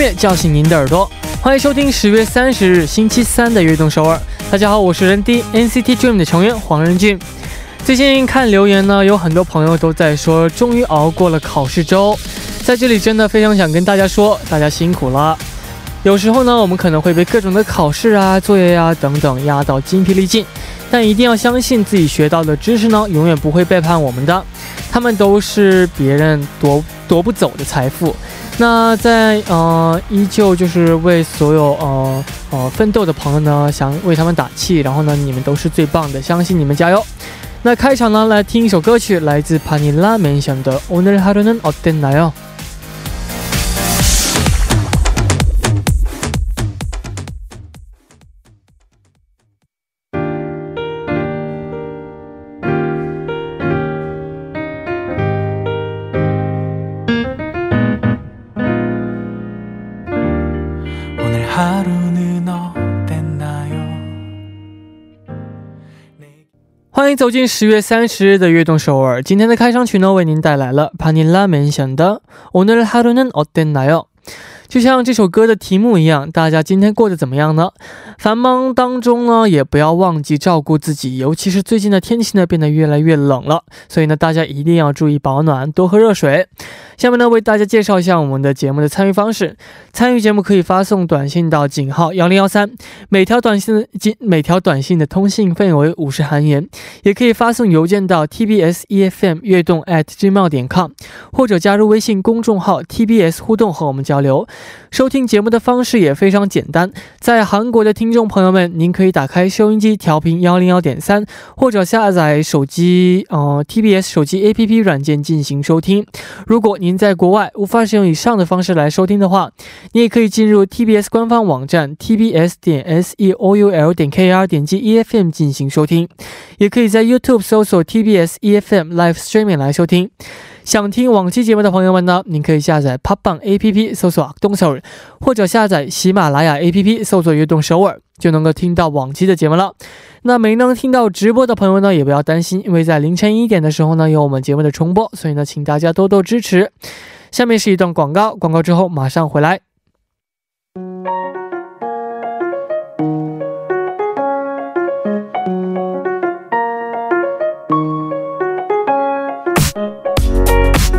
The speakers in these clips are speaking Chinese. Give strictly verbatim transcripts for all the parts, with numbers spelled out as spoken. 乐叫醒您的耳朵，欢迎收听十月三十日星期三的《悦动首尔》。大家好，我是人 D N C T Dream 的成员黄仁俊。最近看留言呢，有很多朋友都在说终于熬过了考试周，在这里真的非常想跟大家说，大家辛苦了。有时候呢，我们可能会被各种的考试啊、作业啊等等压到筋疲力尽，但一定要相信自己学到的知识呢，永远不会背叛我们的，他们都是别人夺夺不走的财富。那在呃依旧就是为所有呃呃奋斗的朋友呢，想为他们打气，然后呢，你们都是最棒的，相信你们，加油。那开场呢，来听一首歌曲，来自바닐라 맨션의 오늘 하루는 어땠나요？ 欢迎走进十月三十日的悦动首尔。今天的开场曲呢，为您带来了바닐라 맨션의 오늘 하루는 어땠나요？就像这首歌的题目一样，大家今天过得怎么样呢？繁忙当中呢，也不要忘记照顾自己，尤其是最近的天气呢变得越来越冷了，所以呢大家一定要注意保暖，多喝热水。下面呢为大家介绍一下我们的节目的参与方式。参与节目可以发送短信到井号一零一三，每条短信每条短信的通信费为五十韩元，也可以发送邮件到 tbs efm 悦动 at gmail 点 com， 或者加入微信公众号 tbs 互动和我们交流。收听节目的方式也非常简单，在韩国的听众朋友们，您可以打开收音机调频 一零一点三， 或者下载手机呃 T B S 手机 A P P 软件进行收听。如果您在国外无法使用以上的方式来收听的话，你也可以进入 T B S 官方网站 tbs.seoul.kr 点击 E F M 进行收听，也可以在 YouTube 搜索 T B S E F M Live Streaming 来收听。想听往期节目的朋友们呢，您可以下载 팟빵 A P P 搜索悦动首尔，或者下载喜马拉雅 A P P 搜索悦动首尔，就能够听到往期的节目了。那没能听到直播的朋友呢，也不要担心，因为在凌晨一点的时候呢，有我们节目的重播，所以呢，请大家多多支持。下面是一段广告，广告之后马上回来。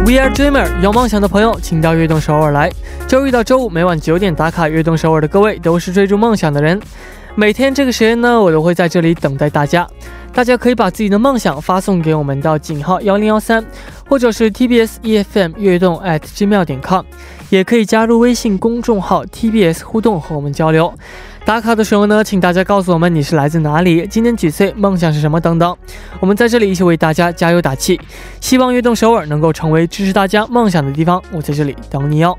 We are Dreamer， 有梦想的朋友请到悦动首尔来。周一到周五每晚九点打卡悦动首尔的各位，都是追逐梦想的人。每天这个时间呢，我都会在这里等待大家。大家可以把自己的梦想发送给我们到井号一零一三，或者是 T B S E F M 悦动 at gmail 点 com， 也可以加入微信公众号 T B S 互动和我们交流。打卡的时候呢，请大家告诉我们你是来自哪里，今年几岁，梦想是什么等等，我们在这里一起为大家加油打气，希望悦动首尔能够成为支持大家梦想的地方，我在这里等你哦。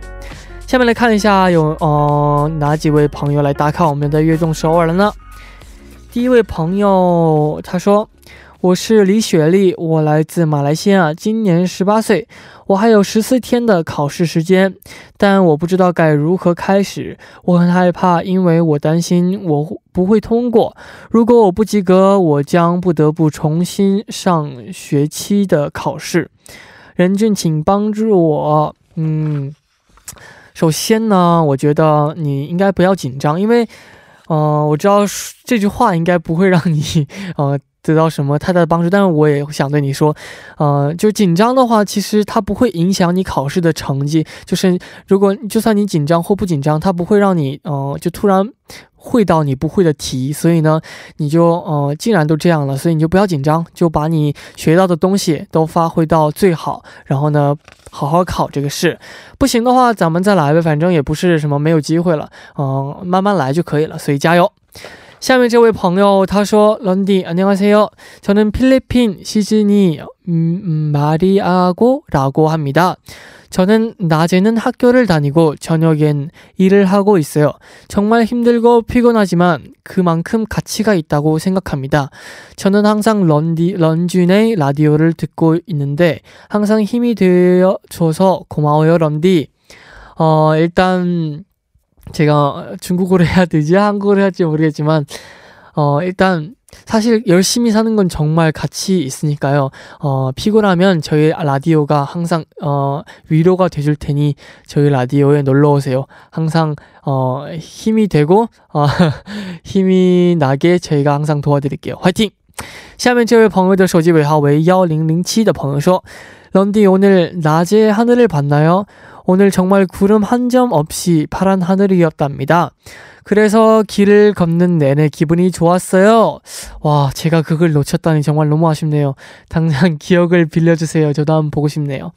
下面来看一下有呃哪几位朋友来打卡我们的悦动首尔了呢？第一位朋友他说，我是李雪丽，我来自马来西亚，今年十八岁，我还有十四天的考试时间，但我不知道该如何开始，我很害怕，因为我担心我不会通过，如果我不及格，我将不得不重新上学期的考试，任俊请帮助我。嗯，首先呢，我觉得你应该不要紧张，因为呃，我知道这句话应该不会让你呃得到什么太大的帮助，但是我也想对你说，呃，就紧张的话，其实它不会影响你考试的成绩。就是如果就算你紧张或不紧张，它不会让你呃就突然会到你不会的题，所以呢，你就呃既然都这样了，所以你就不要紧张，就把你学到的东西都发挥到最好，然后呢，好好考这个试。不行的话，咱们再来呗，反正也不是什么没有机会了，嗯、呃，慢慢来就可以了，所以加油。下面这位朋友他说， 런디 안녕하세요. 저는 필리핀 시즈니 음, 마리아고라고 합니다. 저는 낮에는 학교를 다니고 저녁엔 일을 하고 있어요. 정말 힘들고 피곤하지만 그만큼 가치가 있다고 생각합니다. 저는 항상 런디, 런쥔의 라디오를 듣고 있는데 항상 힘이 되어줘서 고마워요, 런디. 어, 일단 제가 중국어로 해야 되지 한국어로 해야 할지 모르겠지만 어 일단 사실 열심히 사는 건 정말 가치 있으니까요. 어, 피곤하면 저희 라디오가 항상 어, 위로가 돼줄 테니 저희 라디오에 놀러오세요. 항상 어, 힘이 되고 어, 힘이 나게 저희가 항상 도와드릴게요. 화이팅! 下面这位朋友的手机尾号为 천零零七的朋友说 런디 오늘 낮에 하늘을 봤나요? 오늘 정말 구름 한 점 없이 파란 하늘이었답니다. 그래서 길을 걷는 내내 기분이 좋았어요. 와, 제가 그걸 놓쳤다니 정말 너무 아쉽네요. 당장 기억을 빌려주세요. 저도 한번 보고 싶네요.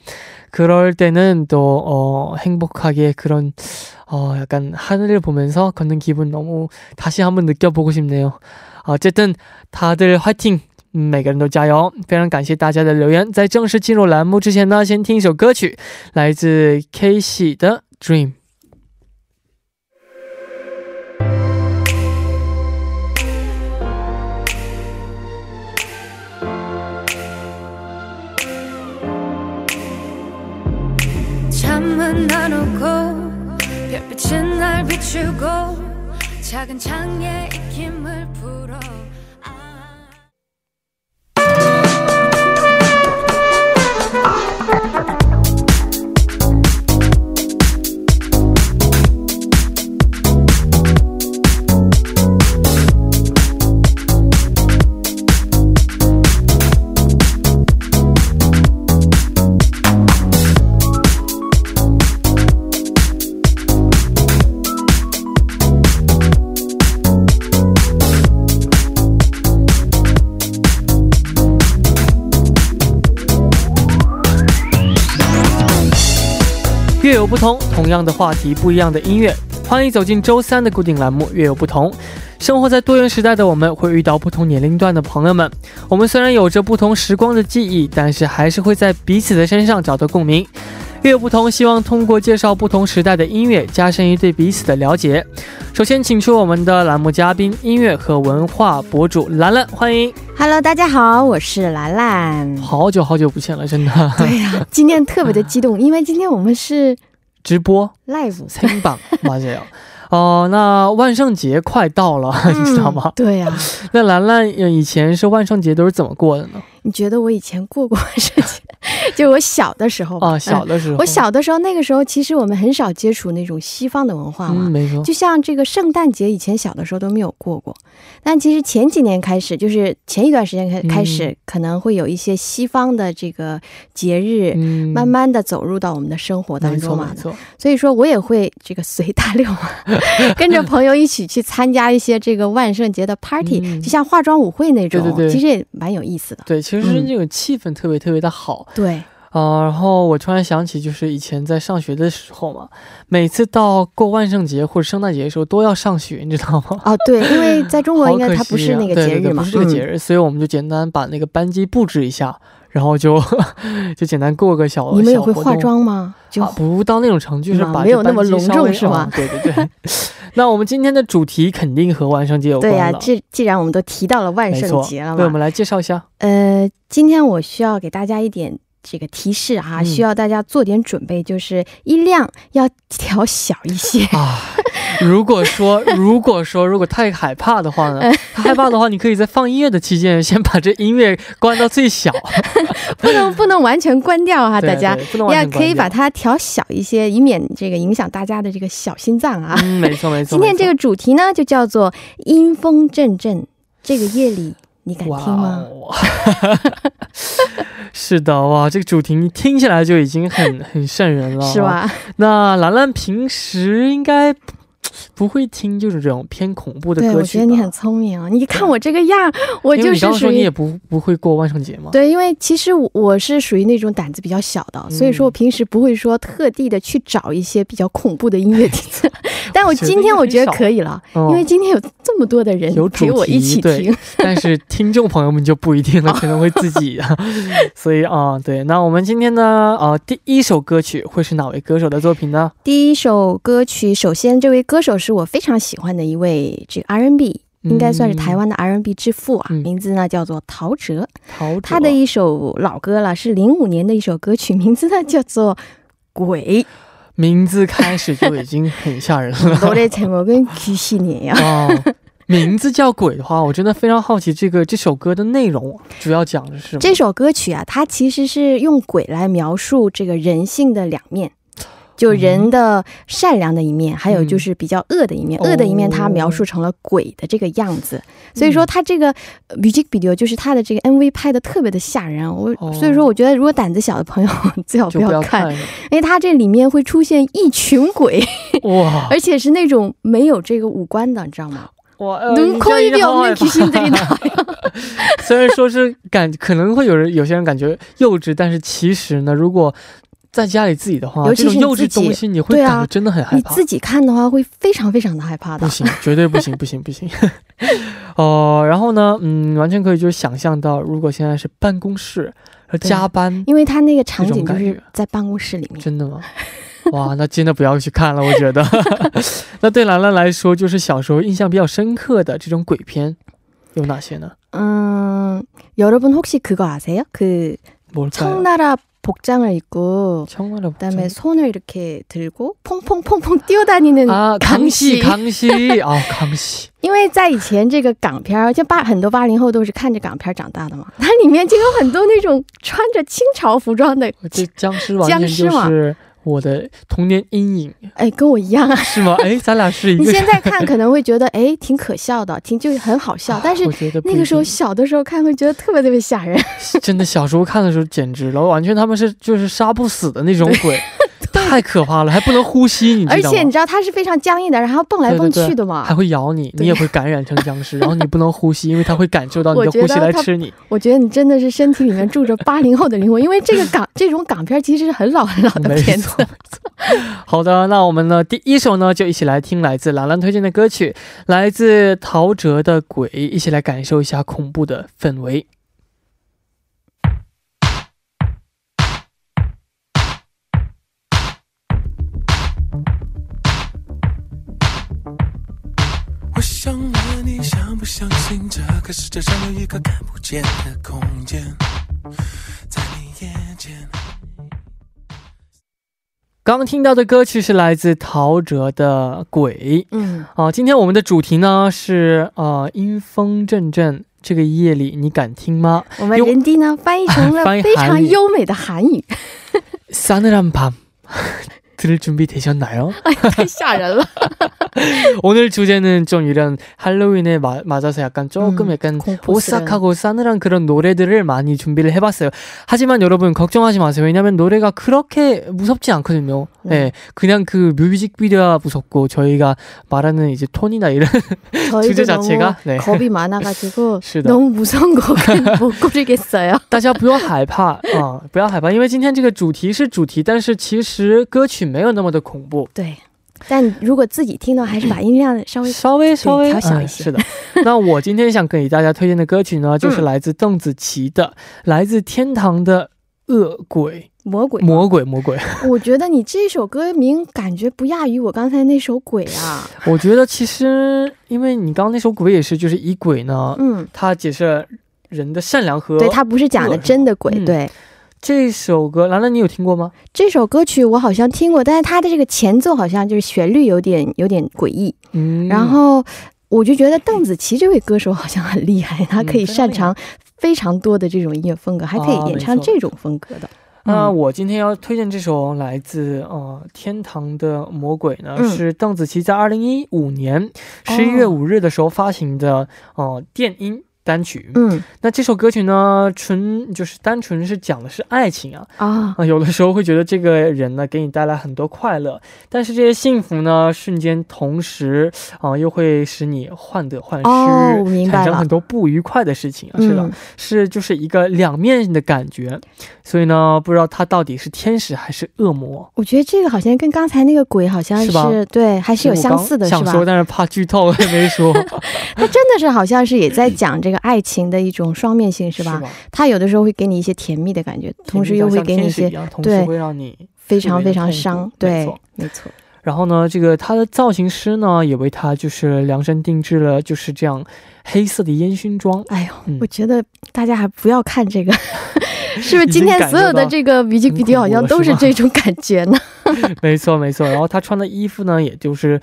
그럴 때는 또 어, 행복하게 그런 어, 약간 하늘을 보면서 걷는 기분 너무 다시 한번 느껴보고 싶네요. 어쨌든 다들 화이팅! 每个人都加油！非常感谢大家的留言。在正式进入栏目之前呢，先听一首歌曲，来自 K C 的 Dream。 잠은 안 오고 별빛은 날 비추고 작은 창에 익힘을 풀어.越有不同，同样的话题，不一样的音乐。欢迎走进周三的固定栏目《越有不同》。生活在多元时代的我们，会遇到不同年龄段的朋友们。我们虽然有着不同时光的记忆，但是还是会在彼此的身上找到共鸣。越有不同，希望通过介绍不同时代的音乐，加深一对彼此的了解。首先请出我们的栏目嘉宾音乐和文化博主兰兰，欢迎。 Hello， 大家好，我是兰兰。 好久好久不见了，真的。 对呀，今天特别的激动，因为今天我们是 直播 live 생방 맞아요. 어, 那兰兰以前是万圣节都是怎么过的呢？你觉得我以前过过万圣节？就我小的时候，小的时候我小的时候那个时候其实我们很少接触那种西方的文化，就像这个圣诞节以前小的时候都没有过过，但其实前几年开始就是前一段时间开始可能会有一些西方的这个节日慢慢的走入到我们的生活当中嘛，所以说我也会这个随大流嘛，跟着朋友一起去参加一些这个万圣节的 party， 就像化妆舞会那种，其实也蛮有意思的。对，其实那个气氛特别特别的好。对。 然后我突然想起，就是以前在上学的时候嘛，每次到过万圣节或者圣诞节的时候都要上学，你知道吗？啊，对，因为在中微应该它不是那个节日嘛，啊，对，因为化妆嘛，就不不当那种程序是把班级布置一下，然后就就简单过个小活动。我们会化妆吗？就不当那种程序是把班级稍微对对对。那我们今天的主题肯定和万圣节有关了。对我们来介绍一下。呃，今天我需要给大家一点 这个提示啊，需要大家做点准备，就是音量要调小一些。如果说如果说如果太害怕的话呢，害怕的话你可以在放音乐的期间先把这个音乐关到最小，不能不能完全关掉啊，大家也可以把它调小一些，以免这个影响大家的这个小心脏啊。嗯，没错没错。今天这个主题呢就叫做阴风阵阵这个夜里 你敢听吗？是的哇，这个主题听起来就已经很很瘆人了，是吧？那兰兰平时应该不会听这种偏恐怖的歌曲，对，我觉得你很聪明，你看我这个样，我就是属于你也不会过万圣节吗？对，因为其实我是属于那种胆子比较小的，所以说平时不会说特地的去找一些比较恐怖的音乐听。 但我今天我觉得可以了，因为今天有这么多的人有我一起听，但是听众朋友们就不一定了，可能会自己所以啊，对，那我们今天呢，第一首歌曲会是哪位歌手的作品呢？第一首歌曲首先这位歌手是我非常喜欢的一位这 R&B 应该算是台湾的 R&B 之父啊，名字呢叫做陶喆。他的一首老歌了，是零五年的一首歌曲，名字呢叫做《鬼》。 名字开始就已经很吓人了。我的제목은 귀신이에요. 名字叫鬼的话，我真的非常好奇这个这首歌的内容主要讲的是什么。这首歌曲啊，它其实是用鬼来描述这个人性的两面， 就人的善良的一面，还有就是比较恶的一面，恶的一面它描述成了鬼的这个样子。所以说它这个 music video 就是它的这个 M V 拍的特别的吓人，所以说我觉得如果胆子小的朋友最好不要看，因为它这里面会出现一群鬼，而且是那种没有这个五官的，你知道吗？ 虽然说是感可能会有人有些人感觉幼稚，但是其实呢，如果 在家里自己的话，尤其是幼稚东西你会感觉真的很害怕。不行，绝对不行不行不行。哦，然后呢，嗯，完全可以就是想象到，如果现在是办公室加班，因为他那个场景就是在办公室里面，真的吗？哇，那真的不要去看了，我觉得。那对兰兰来说，就是小时候印象比较深刻的这种鬼片有哪些呢？嗯，여러분 혹시 그거 아세요? 그 청나라 복장을 입고 청나라 그다음에 복장? 손을 이렇게 들고 퐁퐁퐁퐁 뛰어다니는 아, 강시 강시 아 강시 因为在以前这个港片就八很多八零后都是看着港片长大的嘛，它里面就有很多那种穿着清朝服装的僵尸，僵尸嘛。 我的童年阴影。哎，跟我一样是吗？哎，咱俩是一样。现在看可能会觉得哎挺可笑的，挺就很好笑，但是那个时候小的时候看会觉得特别特别吓人，真的小时候看的时候简直了，完全他们是就是杀不死的那种鬼，太可怕了，还不能呼吸，你知道，还会咬你，你也会感染成僵尸，然后你不能呼吸，因为它会感受到你的呼吸来吃你。我觉得你真的是身体里面住着八零后的灵魂，因为这个港这种港片其实是很老很老的片子。 好的，那我们呢第一首呢就一起来听来自兰兰推荐的歌曲，来自陶喆的《鬼》，一起来感受一下恐怖的氛围。 我想问你，相不相信这可是这上有一个看不见的空间在你眼前。 刚听到的歌曲是来自陶喆的《鬼》。嗯，啊，今天我们的主题呢是呃阴风阵阵这个夜里你敢听吗？我们人低呢翻译成了非常优美的韩语。 싸늘한 밤 들을 준비 되셨나요? 太吓人了。 오늘 주제는 좀 이런 할로윈에 마, 맞아서 약간 조금 음, 약간 오싹하고 싸늘한 그런 노래들을 많이 준비를 해봤어요. 하지만 여러분 걱정하지 마세요. 왜냐하면 노래가 그렇게 무섭지 않거든요. 음. 네, 그냥 그 뮤직비디오가 무섭고 저희가 말하는 이제 톤이나 이런 주제 자체가 너무 네. 겁이 많아가지고 너무 무서운 곡은 못 고르겠어요. 大家不要害怕，不要害怕，因为今天这个主题是主题，但是其实歌曲没有那么的恐怖。对。 但如果自己听呢还是把音量稍微稍微稍微调小一些的。那我今天想给大家推荐的歌曲呢就是来自邓紫棋的《来自天堂的恶鬼魔鬼魔鬼》。我觉得你这首歌名感觉不不亚于我刚才那首鬼啊。我觉得其实因为你刚那首鬼也是就是以鬼呢，它解释人的善良和对，它不是假的真的鬼。对， 这首歌兰兰你有听过吗？这首歌曲我好像听过，但是它的这个前奏好像就是旋律有点有点诡异，然后我就觉得邓紫棋这位歌手好像很厉害，她可以擅长非常多的这种音乐风格，还可以演唱这种风格的。我今天要推荐这首来自天堂的魔鬼呢是邓紫棋在二零一五年十一月五日的时候发行的电音 单曲。那这首歌曲呢纯就是单纯是讲的是爱情啊，有的时候会觉得这个人呢给你带来很多快乐，但是这些幸福呢瞬间同时又会使你患得患失，产生很多不愉快的事情啊。是的，是就是一个两面的感觉。所以呢不知道他到底是天使还是恶魔。我觉得这个好像跟刚才那个鬼好像是，对，还是有相似的，想说但是怕剧透没说。他真的是好像是也在讲这个 爱情的一种双面性是吧？他有的时候会给你一些甜蜜的感觉，同时又会给你一些非常非常伤。对，没错。然后呢这个他的造型师呢也为他就是量身定制了就是这样黑色的烟熏妆。哎呦，我觉得大家还不要看这个 是不是今天所有的这个 뮤직비디오好像都是这种感觉呢？ 没错没错。然后他穿的衣服呢也就是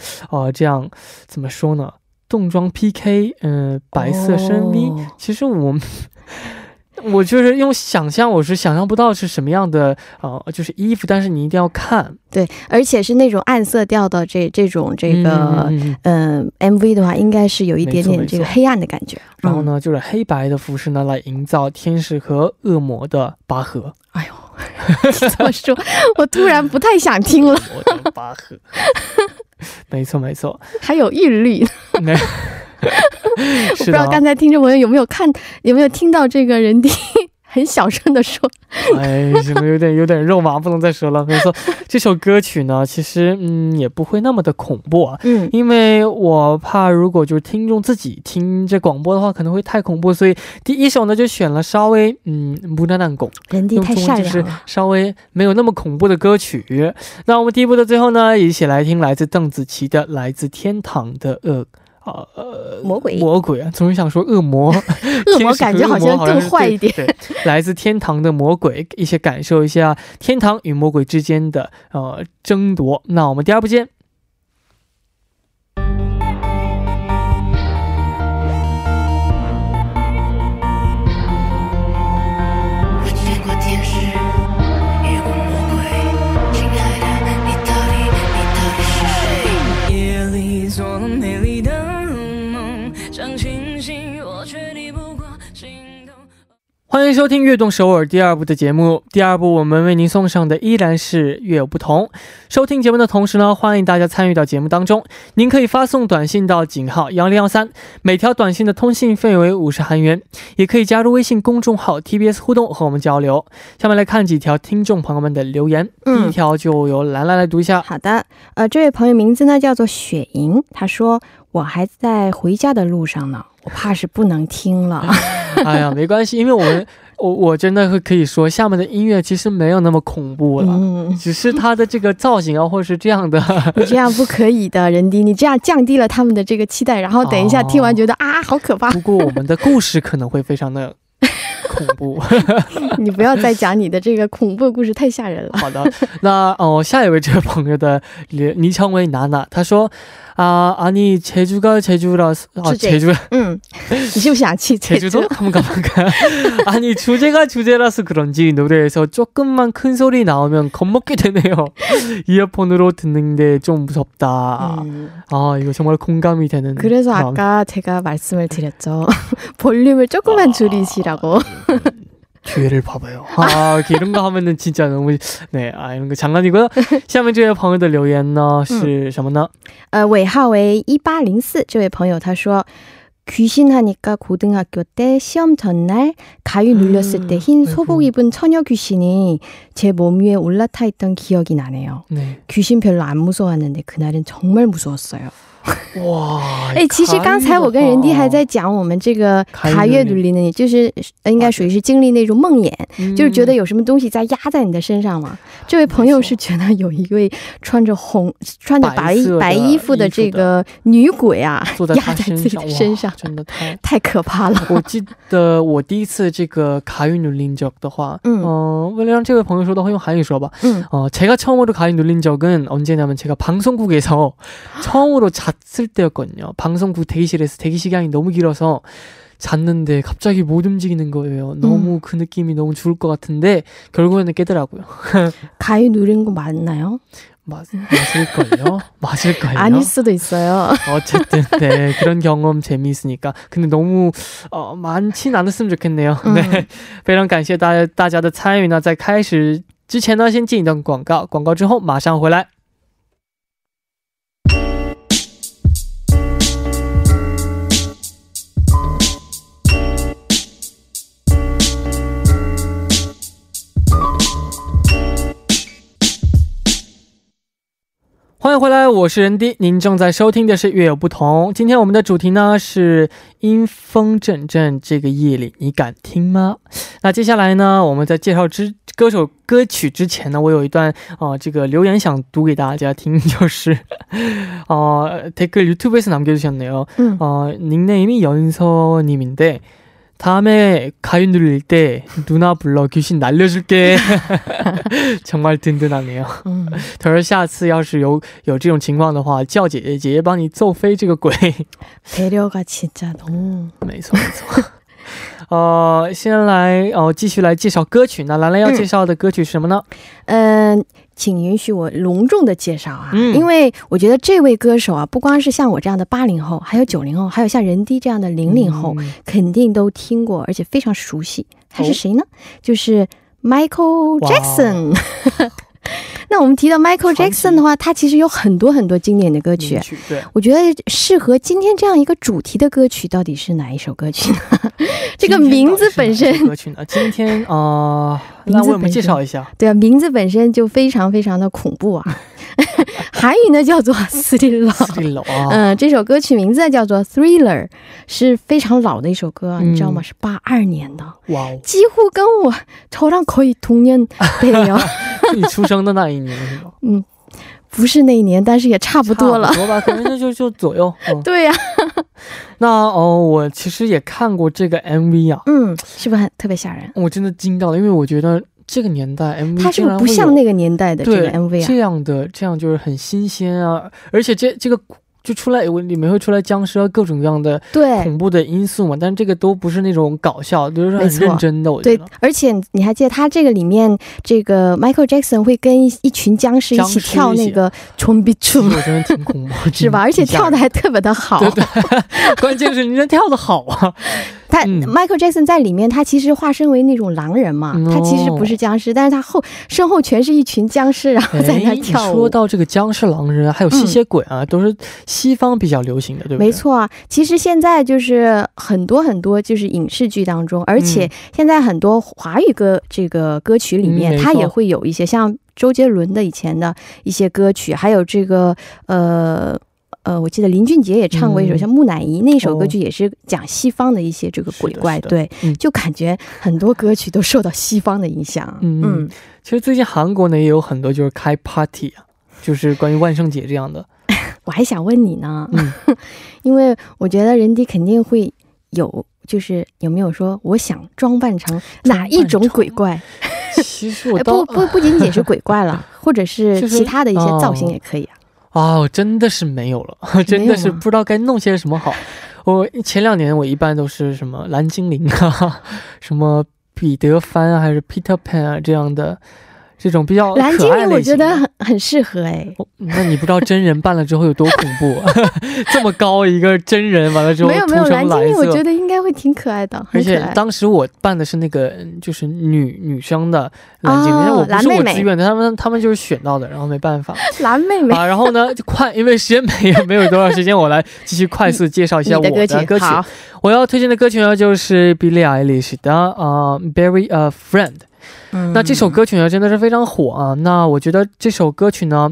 这样怎么说呢， 都是那种动妆 P K， 嗯、呃，白色深 V、oh. 其实我我就是用想象，我是想象不到是什么样的呃，就是衣服，但是你一定要看，对，而且是那种暗色调的这这种这个嗯、呃、M V 的话，应该是有一点点这个黑暗的感觉。然后呢，就是黑白的服饰呢，来营造天使和恶魔的拔河。哎呦，怎么说？我突然不太想听了。恶魔的拔河。没错没错，还有韵律。我不知道刚才听众朋友有没有看，有没有听到这个人丁很小声的说哎，什么有点有点肉麻，不能再说了。没错，这首歌曲呢其实嗯也不会那么的恐怖啊，嗯，因为我怕如果就是听众自己听这广播的话可能会太恐怖，所以第一首呢就选了稍微嗯不那难拱人丁太善良了，就是稍微没有那么恐怖的歌曲。那我们第一部的最后呢，一起来听来自邓紫棋的《来自天堂的恶》。啊、呃，魔鬼，魔鬼啊！总是想说恶魔，恶魔感觉好像更坏一点。来自天堂的魔鬼，一起感受一下天堂与魔鬼之间的呃争夺。那我们第二部见。欢迎收听乐动首尔第二部的节目，第二部我们为您送上的依然是乐有不同。收听节目的同时呢，欢迎大家参与到节目当中，您可以发送短信到井号一零一三，每条短信的通信费为五十韩元，也可以加入微信公众号 T B S 互动和我们交流。下面来看几条听众朋友们的留言，嗯，第一条就由兰兰来读一下。好的，呃，这位朋友名字呢叫做雪莹，他说我还在回家的路上呢，我怕是不能听了。哎呀，没关系，因为我们我我真的可以说，下面的音乐其实没有那么恐怖了，嗯、只是它的这个造型啊，或者是这样的。你这样不可以的，人丁，你这样降低了他们的这个期待，然后等一下听完觉得、哦、啊，好可怕。不过我们的故事可能会非常的恐怖。你不要再讲你的这个恐怖故事，太吓人了。好的，那哦，下一位这位朋友的昵称为娜娜，他说。아 아니 제주가 제주라서 아, 제주 응 지우시 제주도 한번 가볼까요? 아니 주제가 주제라서 그런지 노래에서 조금만 큰 소리 나오면 겁먹게 되네요. 이어폰으로 듣는데 좀 무섭다. 음. 아 이거 정말 공감이 되는. 그래서 마음. 아까 제가 말씀을 드렸죠. 볼륨을 조금만 아, 줄이시라고. 기회를 봐봐요. 아, 이런 거 하면은 진짜 너무 네, 아 이런 거 장난이고요. 下面这位朋友的留言呢是什么呢？ 어, 尾号为 일팔공사 这位朋友他说 귀신하니까 고등학교 때 시험 전날 가위 눌렸을 때 흰 소복 입은 처녀 귀신이 제 몸 위에 올라타 있던 기억이 나네요. 네. 귀신 별로 안 무서웠는데 그날은 정말 무서웠어요. 哇，哎，其实刚才我跟人弟还在讲我们这个가위눌리는，就是应该属于是经历那种梦魇，就是觉得有什么东西在压在你的身上嘛。这位朋友是觉得有一位穿着红穿着白白衣服的这个女鬼啊，坐在他身上，压在他身上，真的太可怕了。我记得我第一次这个가위눌린 적도话， 제가 처음으로 가위눌린 적은 언제냐면 제가 방송국에서 처음으로 잤을 때였거든요. 방송국 대기실에서 대기시간이 너무 길어서 잤는데 갑자기 못 움직이는 거예요. 너무 음. 그 느낌이 너무 좋을 것 같은데 결국에는 깨더라고요. 가위 누른 거 맞나요? 맞, 맞을걸요? 맞을걸요? 아닐 수도 있어요. 어쨌든 네, 그런 경험 재미있으니까. 근데 너무 어, 많진 않았으면 좋겠네요. 음. 네, 非常感谢大家的参与呢，在开始之前呢，先进一段广告，广告之后马上回来。 欢迎回来，我是人丁，您正在收听的是乐有不同。今天我们的主题呢是阴风阵阵，这个夜里你敢听吗？ 那接下来呢我们在介绍之歌手歌曲之前呢，我有一段这个留言想读给大家听，就是 댓글 유튜브에서 남겨주셨네요. 닉네임이 연서님인데 다음에 가위 눌릴 때 누나 불러 귀신 날려줄게. 정말 든든하네요. 他说下次要是有有这种情况的话叫姐姐帮你揍飞这个鬼。 배려가 진짜 너무 没错没错。呃先来呃继续来介绍歌曲，那兰兰要介绍的歌曲是什么呢？嗯 请允许我隆重的介绍啊，因为我觉得这位歌手啊，不光是像我这样的八零后，还有九零后，还有像仁D这样的零零后 肯定都听过，而且非常熟悉。他是谁呢？ 就是 Michael Jackson。 那我们提到 Michael Jackson 的话，它其实有很多很多经典的歌曲。我觉得适合今天这样一个主题的歌曲到底是哪一首歌曲呢？这个名字本身，今天那我们介绍一下。对啊，名字本身就非常非常的恐怖啊。韩语呢叫做 Thriller。 这首歌曲名字叫做 Thriller， 是非常老的一首歌啊，你知道吗？是八二年的，几乎跟我头上 거의 동년배예요。 你出生的那一年是吗？嗯，不是那一年，但是也差不多了，差不多吧，可能就就左右。对呀。那哦，我其实也看过这个 엠 브이 啊。嗯，是不是特别吓人？我真的惊到了，因为我觉得 这个年代 엠 브이 它是不像那个年代的这个 엠 브이 啊，这样的这样就是很新鲜啊，而且这这个 就出来里面会出来僵尸各种各样的恐怖的因素嘛，但这个都不是那种搞笑，就是很认真的。我觉得而且你还记得他这个里面这个 Michael Jackson 会跟一群僵尸一起跳那个 좀비춤，我觉得挺恐怖，是吧？而且跳的还特别的好。关键是人家跳的好啊。 他 Michael Jackson 在里面他其实化身为那种狼人嘛，他其实不是僵尸，但是他后身后全是一群僵尸，然后在那跳。没错，其实现在就是很多很多就是影视剧当中，而且现在很多华语歌这个歌曲里面他也会有一像周杰伦的以前的一些歌曲，还有这个呃 呃我记得林俊杰也唱过一首像木乃伊那首歌曲，也是讲西方的一些这个鬼怪，对，就感觉很多歌曲都受到西方的影响。嗯，其实最近韩国呢也有很多就是开 party 就是关于万圣节这样的。我还想问你呢，因为我觉得仁D肯定会有，就是有没有说我想装扮成哪一种鬼怪？ 其实我不不仅仅是鬼怪了，或者是其他的一些造型也可以啊。 啊，真的是没有了，真的是不知道该弄些什么好。我前两年我一般都是什么蓝精灵啊，什么彼得潘还是Peter Pan啊这样的这种比较可爱的比较没有没有蓝精灵，我觉得很适合哎。那你不知道真人扮了之后有多恐怖，这么高一个真人完了之后不是我自愿的，他们他们就是选到的，然后没办法。蓝妹妹，然后呢快因为时间没有没有多少时间，我来继续快速介绍一下我的歌曲。我要推荐的歌曲呢就是 Billie Eilish 的 Bury a Friend。 那这首歌曲呢真的是非常火啊。那我觉得这首歌曲呢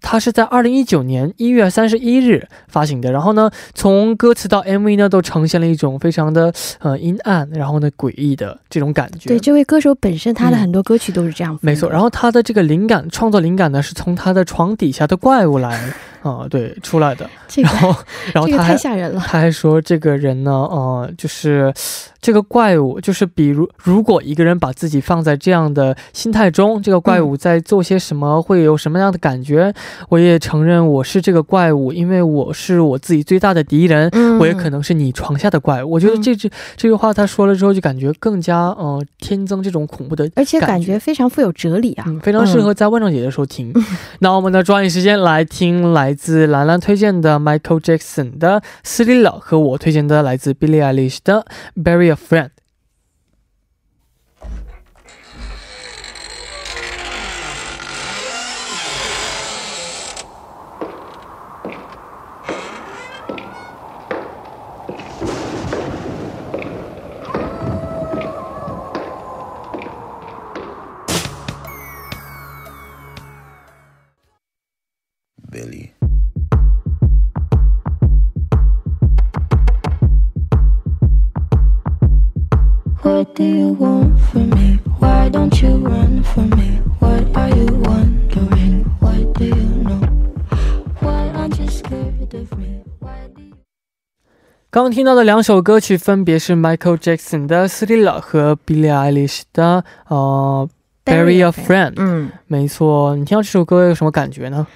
它是在二零一九年一月三十一日发行的， 然后呢从歌词到 엠 브이 呢都呈现了一种非常的呃阴暗然后呢诡异的这种感觉。对，这位歌手本身他的很多歌曲都是这样。没错，然后他的这个灵感创作灵感呢是从他的床底下的怪物来啊，对出来的。然后然后他太吓人了。他还说这个人呢呃就是这个怪物就是比如如果一个人把自己放在这样的 心态中，这个怪物在做些什么会有什么样的感觉，我也承认我是这个怪物，因为我是我自己最大的敌人，我也可能是你床下的怪物。我觉得这句这句话他说了之后就感觉更加呃添增这种恐怖的感觉，而且感觉非常富有哲理啊，非常适合在万圣节的时候听。那我们呢抓紧时间来听来自兰兰推荐的 Michael Jackson 的 Thriller 和我推荐的来自 Billie Eilish 的 Bury a Friend。 What do you want from me? Why don't you run from me? What are you wondering? What do you know? Why aren't you scared of me? 刚刚听到的两首歌曲分别是 Michael Jackson 的 Thriller 和 Billie Eilish 的 呃 Bury a Friend。 嗯，没错。你听到这首歌有什么感觉呢？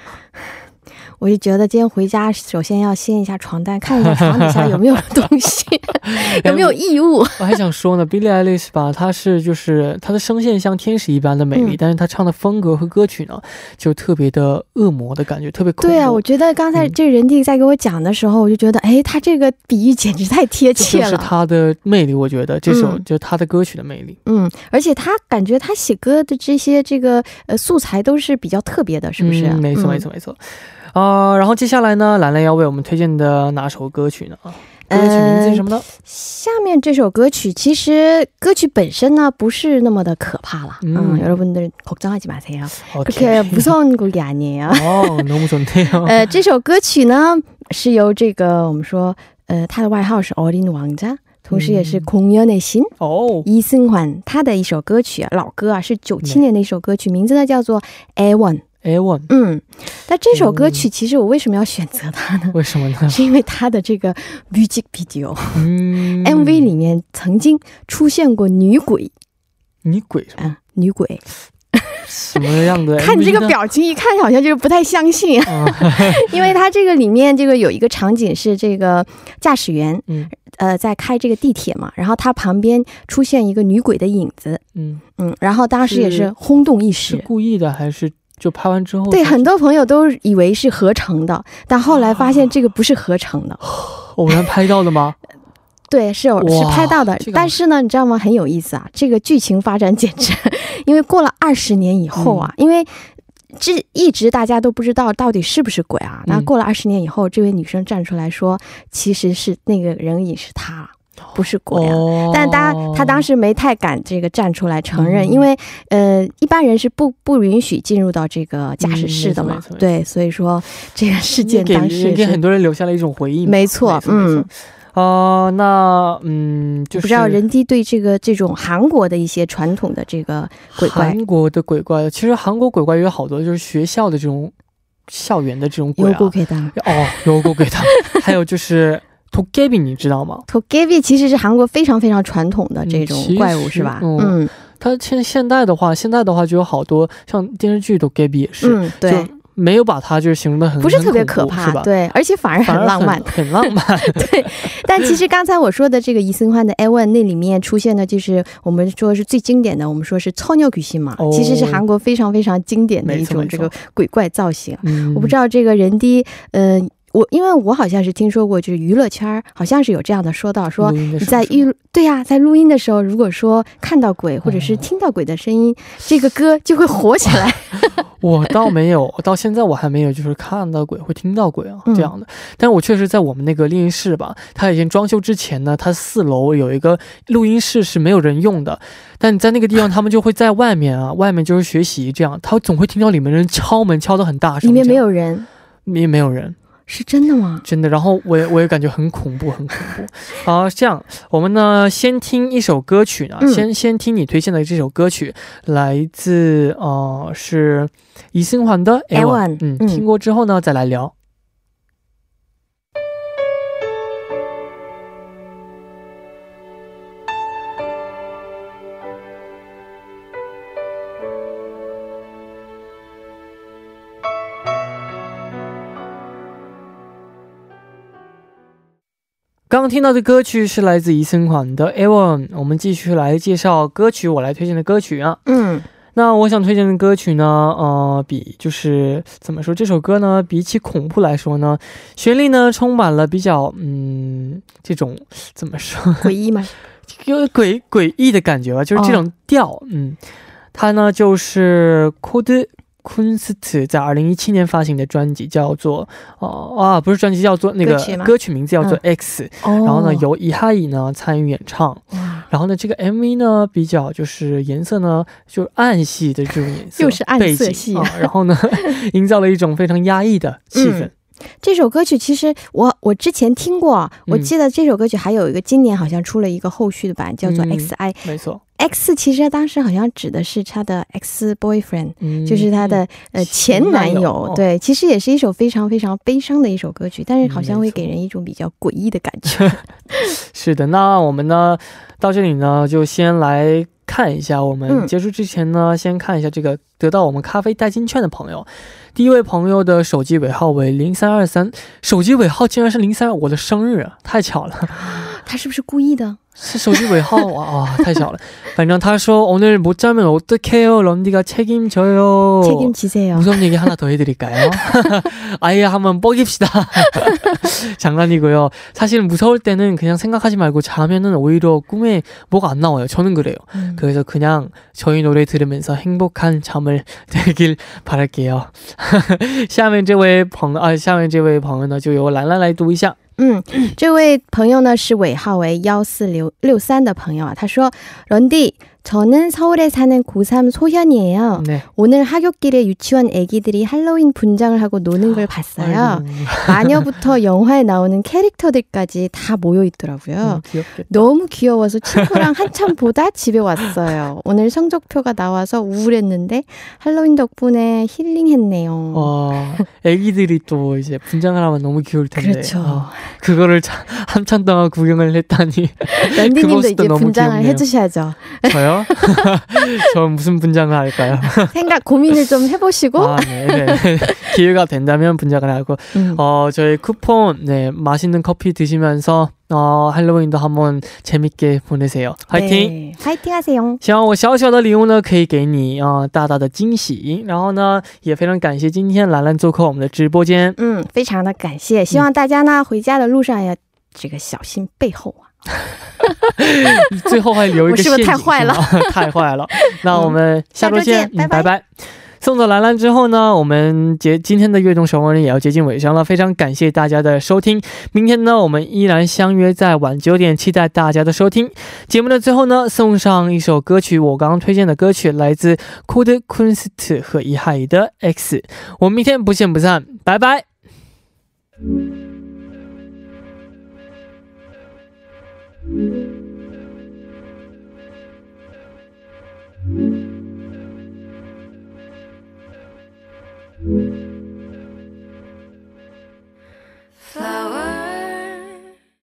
我就觉得今天回家首先要掀一下床单，看一下床底下有没有东西，有没有异物。 我还想说呢， Billie Eilish 吧，她是就是她的声线像天使一般的美丽，但是她唱的风格和歌曲呢就特别的恶魔的感觉，特别诡异，对啊，我觉得刚才这人家在给我讲的时候我就觉得哎，她这个比喻简直太贴切了，嗯，而且她感觉她写歌的这些这个素材都是比较特别的，是不是？嗯，没错没错没错。 然后接下来呢，兰兰要为我们推荐的哪首歌曲呢？下面这首歌曲其实歌曲本身呢不是那么的可怕了，嗯，여러분들 걱정하지 마세요. 그렇게 무서운 곡이 아니에요. 어, 너무 좋네요. 에, 这首歌曲呢是由这个我们说呃他的外号是 어린 왕자, 同时也是공연의 신 이승환 他的一首歌曲，老歌啊，是九七年的一首歌曲，名字呢叫做 애원. 애원. 嗯，但这首歌曲其实我为什么要选择它呢？为什么呢？是因为它的这个 뮤직 비디오 엠 브이 里面曾经出现过女鬼。女鬼？女鬼。看这个表情一看好像就是不太相信啊，因为它这个里面这个有一个场景是这个驾驶员 在开这个地铁嘛，然后他旁边出现一个女鬼的影子，嗯嗯，然后当时也是轰动一时。故意的还是 就拍完之后？对，很多朋友都以为是合成的，但后来发现这个不是合成的。偶然拍到的吗？ 对，是是拍到的，但是呢你知道吗，很有意思啊，这个剧情发展简直因为过了二十年以后啊，因为 一直大家都不知道到底是不是鬼啊，那过了二十年以后这位女生站出来说其实是那个人也是她， 不是鬼啊，但大家他当时没太敢这个站出来承认，因为呃一般人是不不允许进入到这个驾驶室的嘛，对，所以说这个事件当时给人给很多人留下了一种回忆。没错，嗯，不知道人机对这个这种韩国的一些传统的这个鬼怪，韩国的鬼怪其实韩国鬼怪有好多，有好多就是学校的这种校园的这种鬼怪，有鬼怪的，哦有鬼怪的，还有就是 도깨비 你知道吗？ 도깨비 其实是韩国非常非常传统的这种怪物是吧？ 嗯，它现现代的话现代的话就有好多像电视剧 도깨비 也是，对，没有把它就是形容得很不是特别可怕，对，而且反而很浪漫，很浪漫。对，但其实刚才我说的这个이승환의 애원 那里面出现的就是我们说是最经典的，我们说是 처녀 귀신嘛， 其实是韩国非常非常经典的一种这个鬼怪造型。我不知道这个人的呃 我因为我好像是听说过，就是娱乐圈好像是有这样的说道，说你在一录对呀在录音的时候如果说看到鬼或者是听到鬼的声音，这个歌就会火起来。我倒没有，我到现在我还没有就是看到鬼会听到鬼啊这样的，但我确实在我们那个练室吧，它已经装修之前呢它四楼有一个录音室是没有人用的，但在那个地方他们就会在外面啊，外面就是学习这样，他总会听到里面人敲门敲得很大声，里面没有人。 是真的吗？真的。然后我也我也感觉很恐怖很恐怖啊。这样我们呢先听一首歌曲呢，先先听你推荐的这首歌曲，来自呃是이승환의 애원。 嗯，听过之后呢再来聊。 刚听到的歌曲是来自이승환的 애원。 我们继续来介绍歌曲我来推荐的歌曲啊。嗯，那我想推荐的歌曲呢，呃比就是怎么说，这首歌呢比起恐怖来说呢，旋律呢充满了比较嗯这种怎么说诡异吗，诡诡异的感觉吧，就是这种调。嗯，它呢就是 코드 콘스트 在二零一七年发行的专辑叫做啊不是专辑叫做那个歌曲名字叫做 X， 然后呢由 이하이 呢参与演唱，然后呢这个 엠 브이 呢比较就是颜色呢就是暗系的这种又是暗色系，然后呢营造了一种非常压抑的气氛。 这首歌曲其实我我之前听过，我记得这首歌曲还有一个今年好像出了一个后续的版叫做 엑스아이， 没错。X 其实当时好像指的是他的 ex boyfriend， 就是他的前男友。对，其实也是一首非常非常悲伤的一首歌曲，但是好像会给人一种比较诡异的感觉。是的，那我们呢到这里呢就先来看一下，我们结束之前呢先看一下这个 得到我们咖啡代金券的朋友， 第一位朋友的手机尾号为零三二三， 手机尾号竟然是零三二， 我的生日，太巧了。他是不是故意的？ 手机尾号 아, 아太小了。 反正他说 오늘 못 자면 어떡해요, 런디가 책임져요. 책임지세요. 무슨 얘기 하나 더 해드릴까요? 아예 한번 뻐깁시다. 장난이고요. 사실 무서울 때는 그냥 생각하지 말고 자면은 오히려 꿈에 뭐가 안 나와요. 저는 그래요. 음. 그래서 그냥 저희 노래 들으면서 행복한 잠을 되길 바랄게요. 下面这位朋友啊，下面这位朋友呢就由兰兰来读一下。 嗯，这位朋友呢是尾号为一四六六三的朋友啊， 他说 런디 저는 서울에 사는 고삼 소현이에요. 네. 오늘 하굣길에 유치원 애기들이 할로윈 분장을 하고 노는 걸 봤어요. 마녀부터 영화에 나오는 캐릭터들까지 다 모여있더라고요. 음, 너무 귀여워서 친구랑 한참 보다 집에 왔어요. 오늘 성적표가 나와서 우울했는데 할로윈 덕분에 힐링했네요. 와, 애기들이 또 이제 분장을 하면 너무 귀여울 텐데. 그렇죠. 어, 그거를 참, 한참 동안 구경을 했다니. 런디님도 그 이제 분장을 귀엽네요. 해주셔야죠. 저요? 저 무슨 분장을 할까요? 생각 고민을 좀 해보시고 아, 네, 네. 기회가 된다면 분장을 하고 음. 어, 저희 쿠폰 네, 맛있는 커피 드시면서 어, 할로윈도 한번 재밌게 보내세요. 화이팅! 화이팅하세요. 希望我小小的礼物呢可以给你大大的惊喜，然后呢也非常感谢今天兰兰做客我们的直播间。嗯，非常的感谢，希望大家呢回家的路上也这个小心背后啊。 最后还留一个线，太坏了。那我们下周见，拜拜。送走兰兰之后呢，我们今天的乐动守望人也要接近尾声了，非常感谢大家的收听，明天呢我们依然相约在晚九点，期待大家的收听。节目的最后呢送上一首歌曲，我刚推荐的歌曲来自 Code Kunst 和遗海的X。我们明天不见不散，拜拜。 Thank you.